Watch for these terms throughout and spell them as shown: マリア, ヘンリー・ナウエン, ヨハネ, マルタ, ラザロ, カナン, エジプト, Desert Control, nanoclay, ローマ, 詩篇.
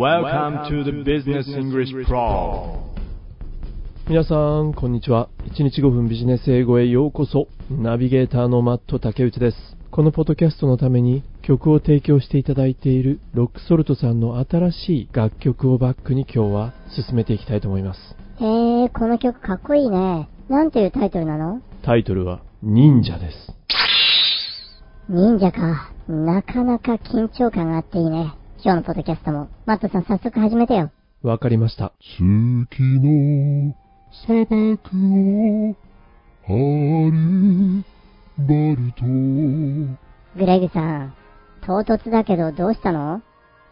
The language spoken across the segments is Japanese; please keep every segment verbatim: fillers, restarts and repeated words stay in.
Welcome to the Business English Pro。 皆さんこんにちは。いちにちごふんビジネス英語へようこそ。ナビゲーターのマット竹内です。このポッドキャストのために曲を提供していただいているロックソルトさんの新しい楽曲をバックに今日は進めていきたいと思います。へー、この曲かっこいいね。なんていうタイトルなの？タイトルは忍者です。忍者か。なかなか緊張感があっていいね。今日のポッドキャストもマットさん早速始めてよ。わかりました。月の砂漠をはるばると。グレグさん、唐突だけどどうしたの？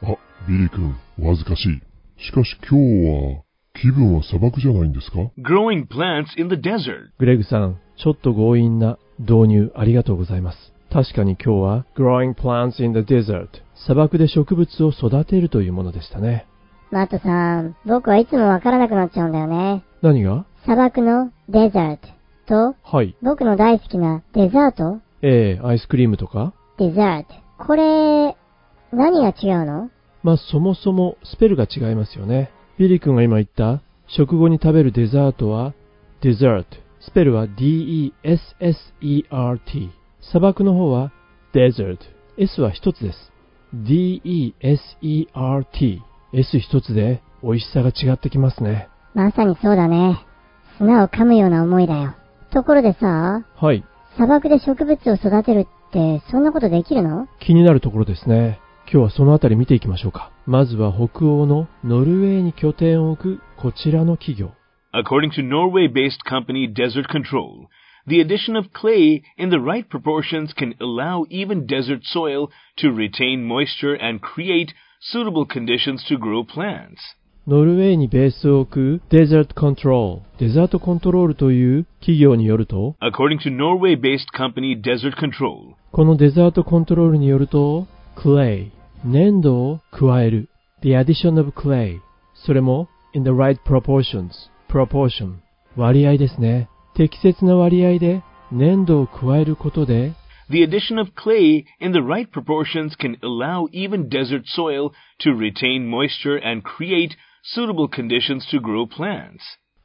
あ、ビリ君、お恥ずかしい。しかし今日は気分は砂漠じゃないんですか？ Growing plants in the desert。 グレグさん、ちょっと強引な導入ありがとうございます。確かに今日は Growing plants in the desert、 砂漠で植物を育てるというものでしたね。マットさん、僕はいつもわからなくなっちゃうんだよね。何が？砂漠のデザートと、はい、僕の大好きなデザート。ええー、アイスクリームとかデザート、これ何が違うの？まあ、そもそもスペルが違いますよね。ビリ君が今言った食後に食べるデザートはデザート、スペルは ディーイーエスエスイーアールティー、 砂漠の方はデザート、 S は一つです。 ディーイーエスイーアールティー、 S 一つで美味しさが違ってきますね。まさにそうだね。砂を噛むような思いだよ。ところでさ、はい。砂漠で植物を育てるってそんなことできるの？気になるところですね。今日はそのあたり見ていきましょうか。まずは北欧のノルウェーに拠点を置くこちらの企業。According to Norway-based company Desert Control, the addition of clay in the right proportions can allow even desert soil to retain moisture and create suitable conditions to grow plants。ノルウェーにベースを置く Desert Control、 デザートコントロールという企業によると、 According to Norway-based company Desert Control、 このデザートコントロールによると clay、 粘土を加える the addition of clay、 それも in the right proportions、 proportion、 割合ですね。適切な割合で粘土を加えることで、The addition of clay in the right proportions can allow even desert soil to retain moisture and create suitable conditions to grow plants.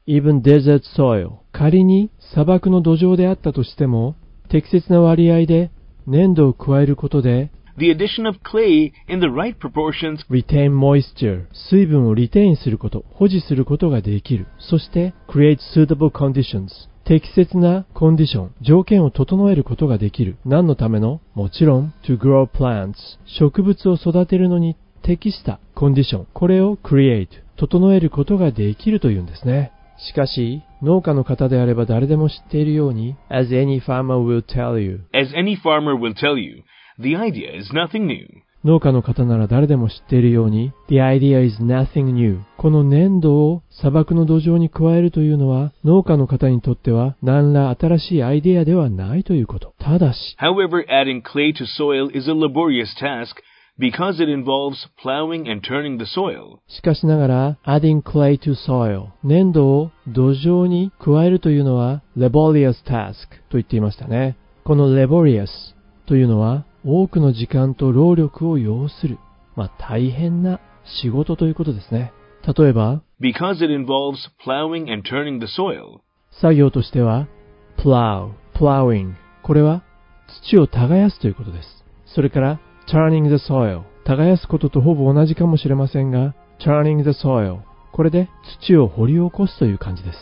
Even desert soil、 仮に砂漠の土壌であったとしても、適切な割合で粘土を加えることで、The addition of clay in the right proportions retain moisture、 水分をリテインすること、保持することができる。そして、create suitable conditions、適切なコンディション、条件を整えることができる。何のための？もちろん to grow plants、 植物を育てるのに適したコンディション、これを create、 整えることができるというんですね。しかし農家の方であれば誰でも知っているように as any farmer will tell you、 as any farmer will tell you the idea is nothing new、 農家の方なら誰でも知っているように the idea is nothing new、 この粘土を砂漠の土壌に加えるというのは農家の方にとっては何ら新しいアイデアではないということ。ただし However, adding clay to soil is a laborious task because it involves plowing and turning the soil。 しかしながら adding clay to soil、 粘土を土壌に加えるというのは laborious task と言っていましたね。この laborious というのは多くの時間と労力を要する、まあ、大変な仕事ということですね。例えば Because it involves plowing and turning the soil、 作業としては plow、 plowing、 これは土を耕すということです。それから turning the soil、 耕すこととほぼ同じかもしれませんが turning the soil、 これで土を掘り起こすという感じです。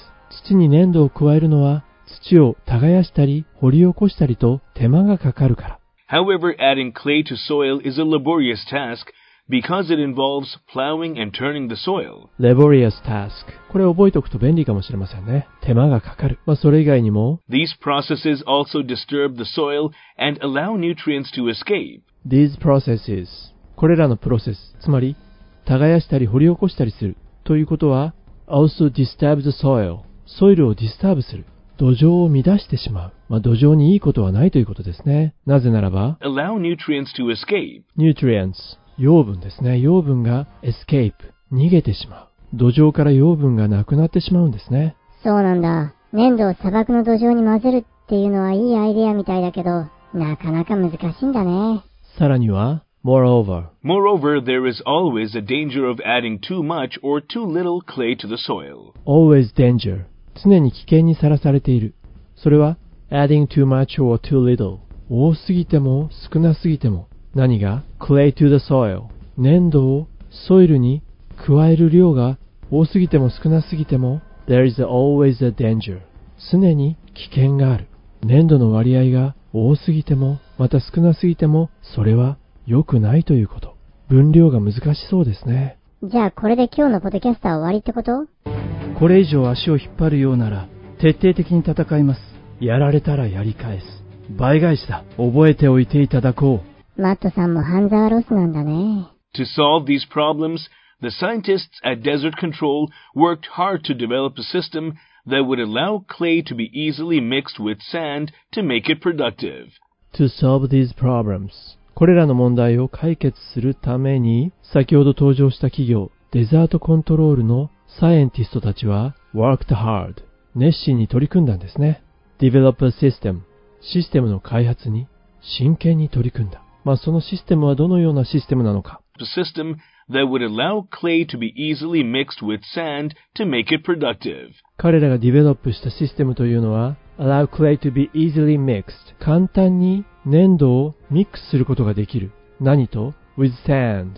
土に粘土を加えるのは土を耕したり掘り起こしたりと手間がかかるから。However, adding clay to soil is a laborious task because it involves plowing and turning the soil. Laborious task、 これ覚えておくと便利かもしれませんね。手間がかかる。まあ、それ以外にも These processes also disturb the soil and allow nutrients to escape。 These processes、 これらのプロセス、つまり耕したり掘り起こしたりするということは also disturb the soil、 ソイルをディスターブする、土壌を乱してしまう、まあ、土壌にいいことはないということですね。なぜならば Allow nutrients to escape、 nutrients、 養分ですね。養分が escape、 逃げてしまう、土壌から養分がなくなってしまうんですね。そうなんだ。粘土を砂漠の土壌に混ぜるっていうのはいいアイデアみたいだけど、なかなか難しいんだね。さらには Moreover, Moreover, there is always a danger of adding too much or too little clay to the soil. Always danger. 常に危険にさらされている。それは adding too much or too little. 多すぎても少なすぎても。何が clay to the soil. 粘土をソイルに加える量が多すぎても少なすぎても。There is always a danger. 常に危険がある。粘土の割合が多すぎてもまた少なすぎてもそれは良くないということ。分量が難しそうですね。じゃあこれで今日のポッドキャストは終わりってこと？これ以上足を引っ張るようなら徹底的に戦います。やられたらやり返す。倍返しだ。覚えておいていただこう。マットさんもハンザーロスなんだね。To solve these problems, the scientists at Desert Control worked hard to develop a system that would allow clay to be easily mixed with sand to make it productive. To solve these problems.これらの問題を解決するために、先ほど登場した企業、デザートコントロールのサイエンティストたちは、worked hard、熱心に取り組んだんですね。develop a system、システムの開発に真剣に取り組んだ。まあそのシステムはどのようなシステムなのか。A system that would allow clay to be easily mixed with sand to make it productive。彼らがディベロップしたシステムというのは、allow clay to be easily mixed、簡単に粘土をミックスすることができる。何と with sand、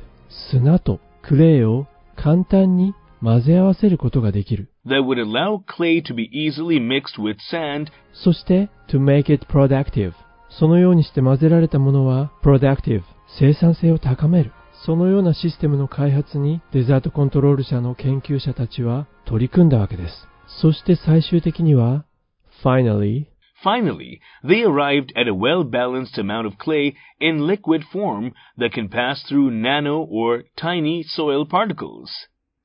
砂とクレイを簡単に混ぜ合わせることができる。That would allow clay to be easily mixed with sand。そして to make it productive、そのようにして混ぜられたものは productive、生産性を高める。そのようなシステムの開発にデザートコントロール社の研究者たちは取り組んだわけです。そして最終的には finally Finally, they arrived at a well-balanced amount of clay in liquid form that can pass through nano or tiny soil particles.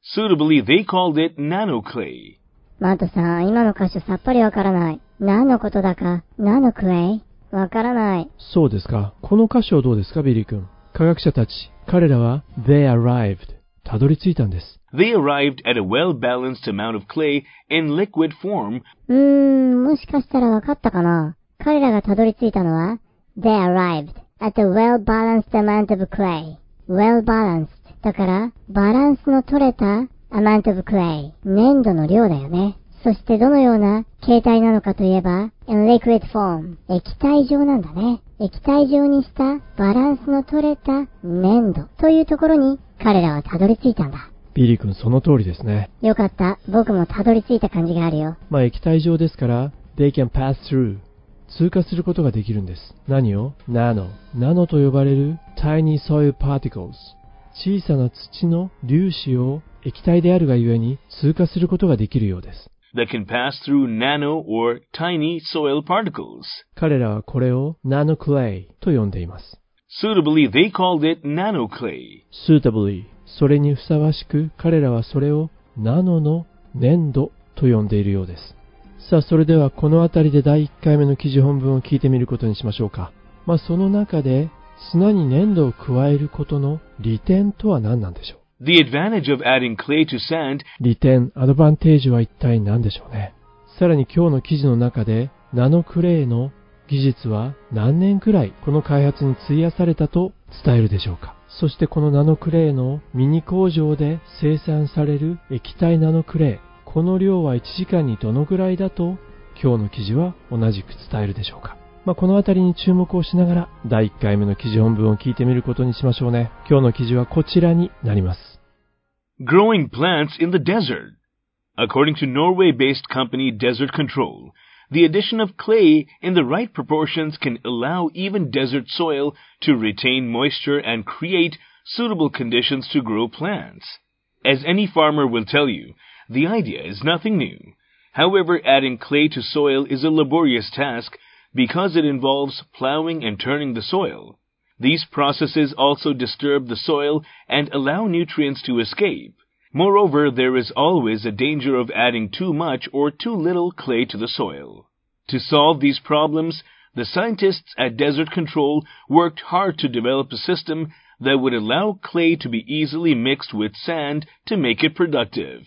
Suitably, they called it nanoclay. マートさん、今の箇所さっぱりわからない。何のことだか、nanoclay？わからない。そうですか。この箇所どうですか、ビリー君。科学者たち、彼らは they arrived、たどり着いたんです。They arrived at a well-balanced amount of clay in liquid form. うーん、もしかしたらわかったかな。彼らがたどり着いたのは They arrived at a well-balanced amount of clay. Well-balanced だからバランスの取れた amount of clay 粘土の量だよね。そしてどのような形態なのかといえば in liquid form 液体状なんだね。液体状にしたバランスの取れた粘土というところに彼らはたどり着いたんだ。ビリー君、その通りですね。よかった。僕もたどり着いた感じがあるよ。まあ液体状ですから、they can pass through。通過することができるんです。何を？ナノ。ナノと呼ばれる tiny soil particles。小さな土の粒子を液体であるがゆえに通過することができるようです。That can pass through nano or tiny soil particles。彼らはこれを nanoclay と呼んでいます。Suitably, they called it nanoclay. Suitably.それにふさわしく彼らはそれをナノの粘土と呼んでいるようです。さあそれではこのあたりでだいいっかいめの記事本文を聞いてみることにしましょうか。まあその中で砂に粘土を加えることの利点とは何なんでしょう。 The advantage of adding clay to sand。 利点、アドバンテージは一体何でしょうね。さらに今日の記事の中でナノクレイの技術は何年くらいこの開発に費やされたと伝えるでしょうか。そしてこのナノクレイのミニ工場で生産される液体ナノクレイ、この量はいちじかんにどのぐらいだと今日の記事は同じく伝えるでしょうか。まあ、このあたりに注目をしながらだいいっかいめの記事本文を聞いてみることにしましょうね。今日の記事はこちらになります。 Growing plants in the desert. According to Norway-based company Desert Control,The addition of clay in the right proportions can allow even desert soil to retain moisture and create suitable conditions to grow plants. As any farmer will tell you, the idea is nothing new. However, adding clay to soil is a laborious task because it involves plowing and turning the soil. These processes also disturb the soil and allow nutrients to escape.Moreover, there is always a danger of adding too much or too little clay to the soil. To solve these problems, the scientists at Desert Control worked hard to develop a system that would allow clay to be easily mixed with sand to make it productive.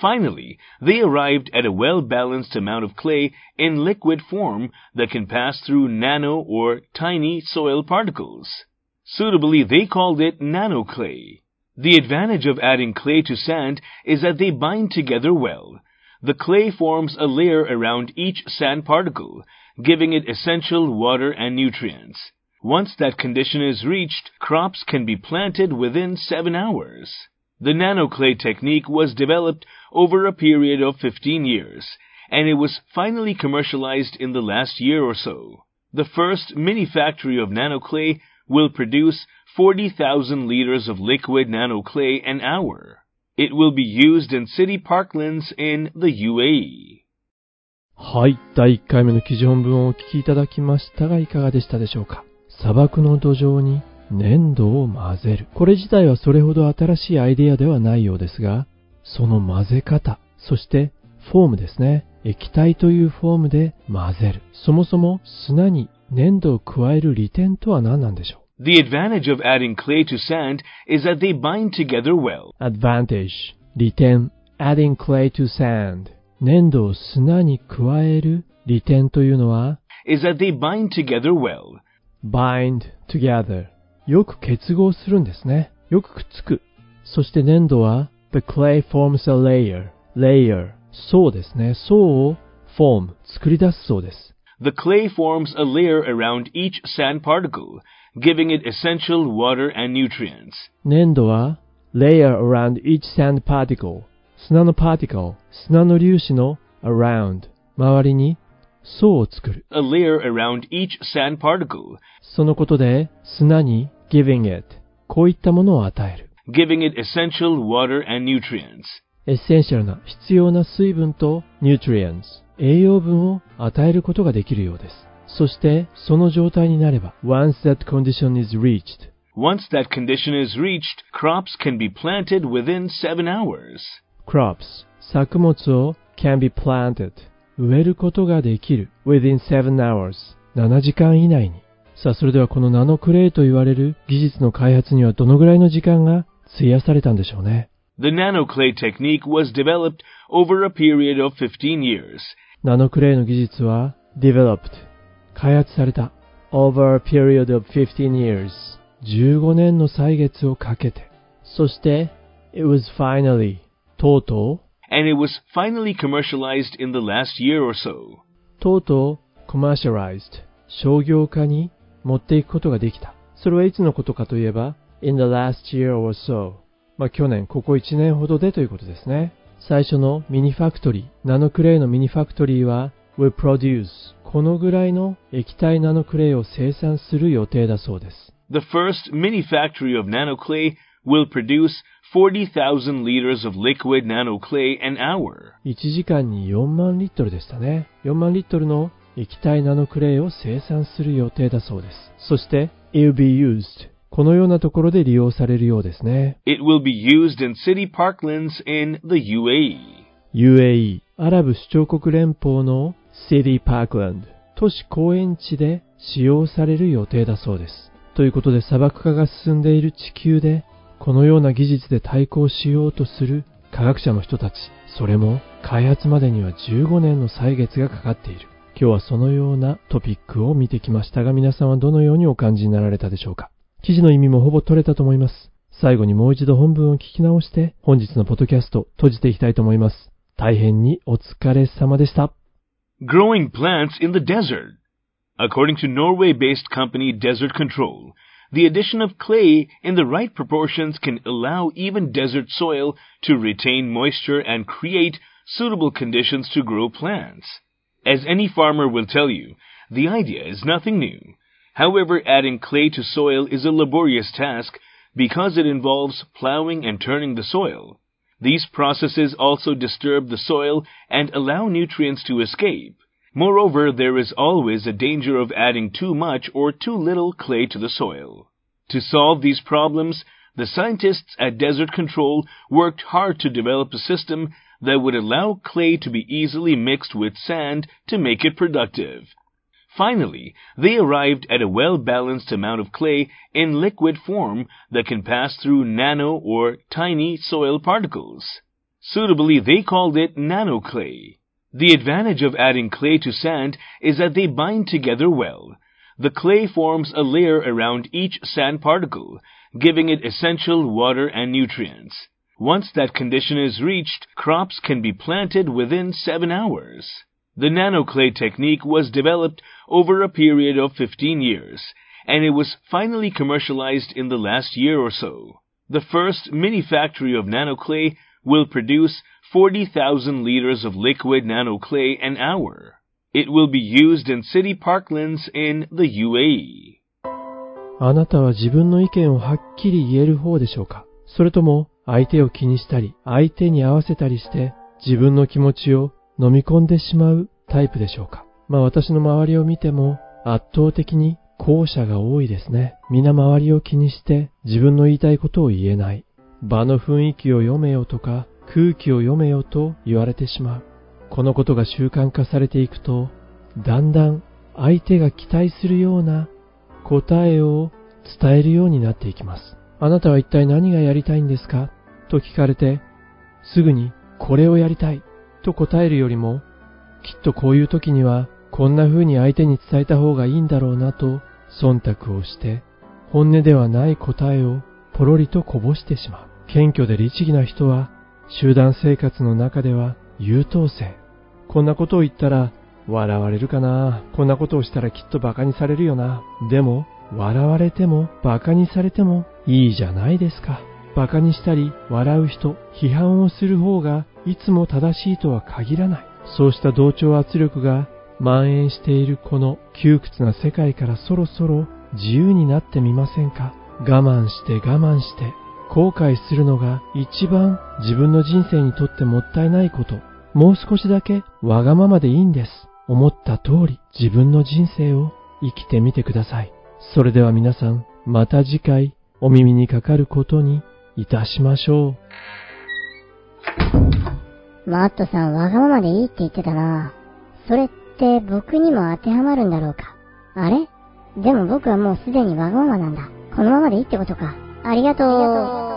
Finally, they arrived at a well-balanced amount of clay in liquid form that can pass through nano or tiny soil particles. Suitably, they called it nanoclay. The advantage of adding clay to sand is that they bind together well. The clay forms a layer around each sand particle, giving it essential water and nutrients. Once that condition is reached, crops can be planted within seven hours. The nanoclay technique was developed over a period of fifteen years, and it was finally commercialized in the last year or so. The first mini factory of nanoclay will produce forty thousand liters of liquid nanoclay an hour. It will be used in city parklands in the ユーエーイー。 はい、だいいっかいめの記事本文をお聞きいただきましたがいかがでしたでしょうか。砂漠の土壌に粘土を混ぜる。これ自体はそれほど新しいアイデアではないようですが、その混ぜ方、そしてフォームですね。液体というフォームで混ぜる。そもそも砂に粘土を加える利点とは何なんでしょう。The advantage of adding clay to sand is that they bind together well. Advantage. 利点 Adding clay to sand. 粘土を砂に加える利点というのは is that they bind together well. Bind together. よく結合するんですね。よくくっつく。そして粘土は The clay forms a layer. Layer. 層ですね。層を form 作り出すそうです。The clay forms a layer around each sand particle.Giving it essential water and nutrients. 粘土は layer around each sand particle 砂の particle 砂の粒子の around 周りに層を作る a layer around each sand particle そのことで砂に giving it こういったものを与える giving it essential water and nutrients エッセンシャルな必要な水分と nutrients 栄養分を与えることができるようです。そしてその状態になれば Once that condition is reached Once that condition is reached Crops can be planted within seven hours Crops 作物を can be planted 植えることができる Within seven hours ななじかん以内に。さあそれではこのナノクレイと言われる技術の開発にはどのぐらいの時間が費やされたんでしょうね。 The nanoclay technique was developed over a period of fifteen years ナノクレイの技術は developed開発された over a period of fifteen years じゅうごねんの歳月をかけて。そして it was finally とうとう and it was finally commercialized in the last year or so とうとう commercialized 商業化に持っていくことができた。それはいつのことかといえば in the last year or so まあ去年ここいちねんほどでということですね。最初のミニファクトリーナノクレイのミニファクトリーは will produceこのぐらいの液体ナノクレイを生産する予定だそうです。The first mini factory of nanoclay will produce forty thousand liters of liquid nanoclay an hour. いちじかんによんまんリットルでしたね。よんまんリットルの液体ナノクレイを生産する予定だそうです。そして、it will be used このようなところで利用されるようですね。It will be used in city parklands in the ユーエーイー. ユーエーイー アラブ首長国連邦のCity Parkland 都市公園地で使用される予定だそうです。ということで砂漠化が進んでいる地球でこのような技術で対抗しようとする科学者の人たち、それも開発までにはじゅうごねんの歳月がかかっている。今日はそのようなトピックを見てきましたが、皆さんはどのようにお感じになられたでしょうか。記事の意味もほぼ取れたと思います。最後にもう一度本文を聞き直して本日のポッドキャスト閉じていきたいと思います。大変にお疲れ様でした。Growing plants in the desert. According to Norway-based company Desert Control, the addition of clay in the right proportions can allow even desert soil to retain moisture and create suitable conditions to grow plants. As any farmer will tell you, the idea is nothing new. However, adding clay to soil is a laborious task because it involves plowing and turning the soil.These processes also disturb the soil and allow nutrients to escape. Moreover, there is always a danger of adding too much or too little clay to the soil. To solve these problems, the scientists at Desert Control worked hard to develop a system that would allow clay to be easily mixed with sand to make it productive. Finally, they arrived at a well-balanced amount of clay in liquid form that can pass through nano or tiny soil particles. Suitably, they called it nanoclay. The advantage of adding clay to sand is that they bind together well. the clay forms a layer around each sand particle, giving it essential water and nutrients. Once that condition is reached, crops can be planted within seven hours. The nanoclay technique was developed over a period of fifteen years, and it was finally commercialized in the last year or so. The first mini-factory of nanoclay will produce forty thousand liters of liquid nanoclay an hour. It will be used in city parklands in the ユーエーイー. あなたは自分の意見をはっきり言える方でしょうか？それとも相手を気にしたり、相手に合わせたりして自分の気持ちを飲み込んでしまうタイプでしょうか？まあ私の周りを見ても圧倒的に後者が多いですね。みんな周りを気にして自分の言いたいことを言えない。場の雰囲気を読めよとか空気を読めよと言われてしまう。このことが習慣化されていくと、だんだん相手が期待するような答えを伝えるようになっていきます。あなたは一体何がやりたいんですかと聞かれて、すぐにこれをやりたいと答えるよりも、きっとこういう時にはこんな風に相手に伝えた方がいいんだろうなと忖度をして、本音ではない答えをポロリとこぼしてしまう。謙虚で律儀な人は集団生活の中では優等生。こんなことを言ったら笑われるかな。こんなことをしたらきっとバカにされるよな。でも笑われてもバカにされてもいいじゃないですか。バカにしたり笑う人、批判をする方がいつも正しいとは限らない。そうした同調圧力が蔓延しているこの窮屈な世界からそろそろ自由になってみませんか。我慢して我慢して後悔するのが一番自分の人生にとってもったいないこと。もう少しだけわがままでいいんです。思った通り自分の人生を生きてみてください。それでは皆さん、また次回お耳にかかることにいたしましょう。マットさん、わがままでいいって言ってたな。それって僕にも当てはまるんだろうか。あれ？でも僕はもうすでにわがままなんだ。このままでいいってことか。ありがとう。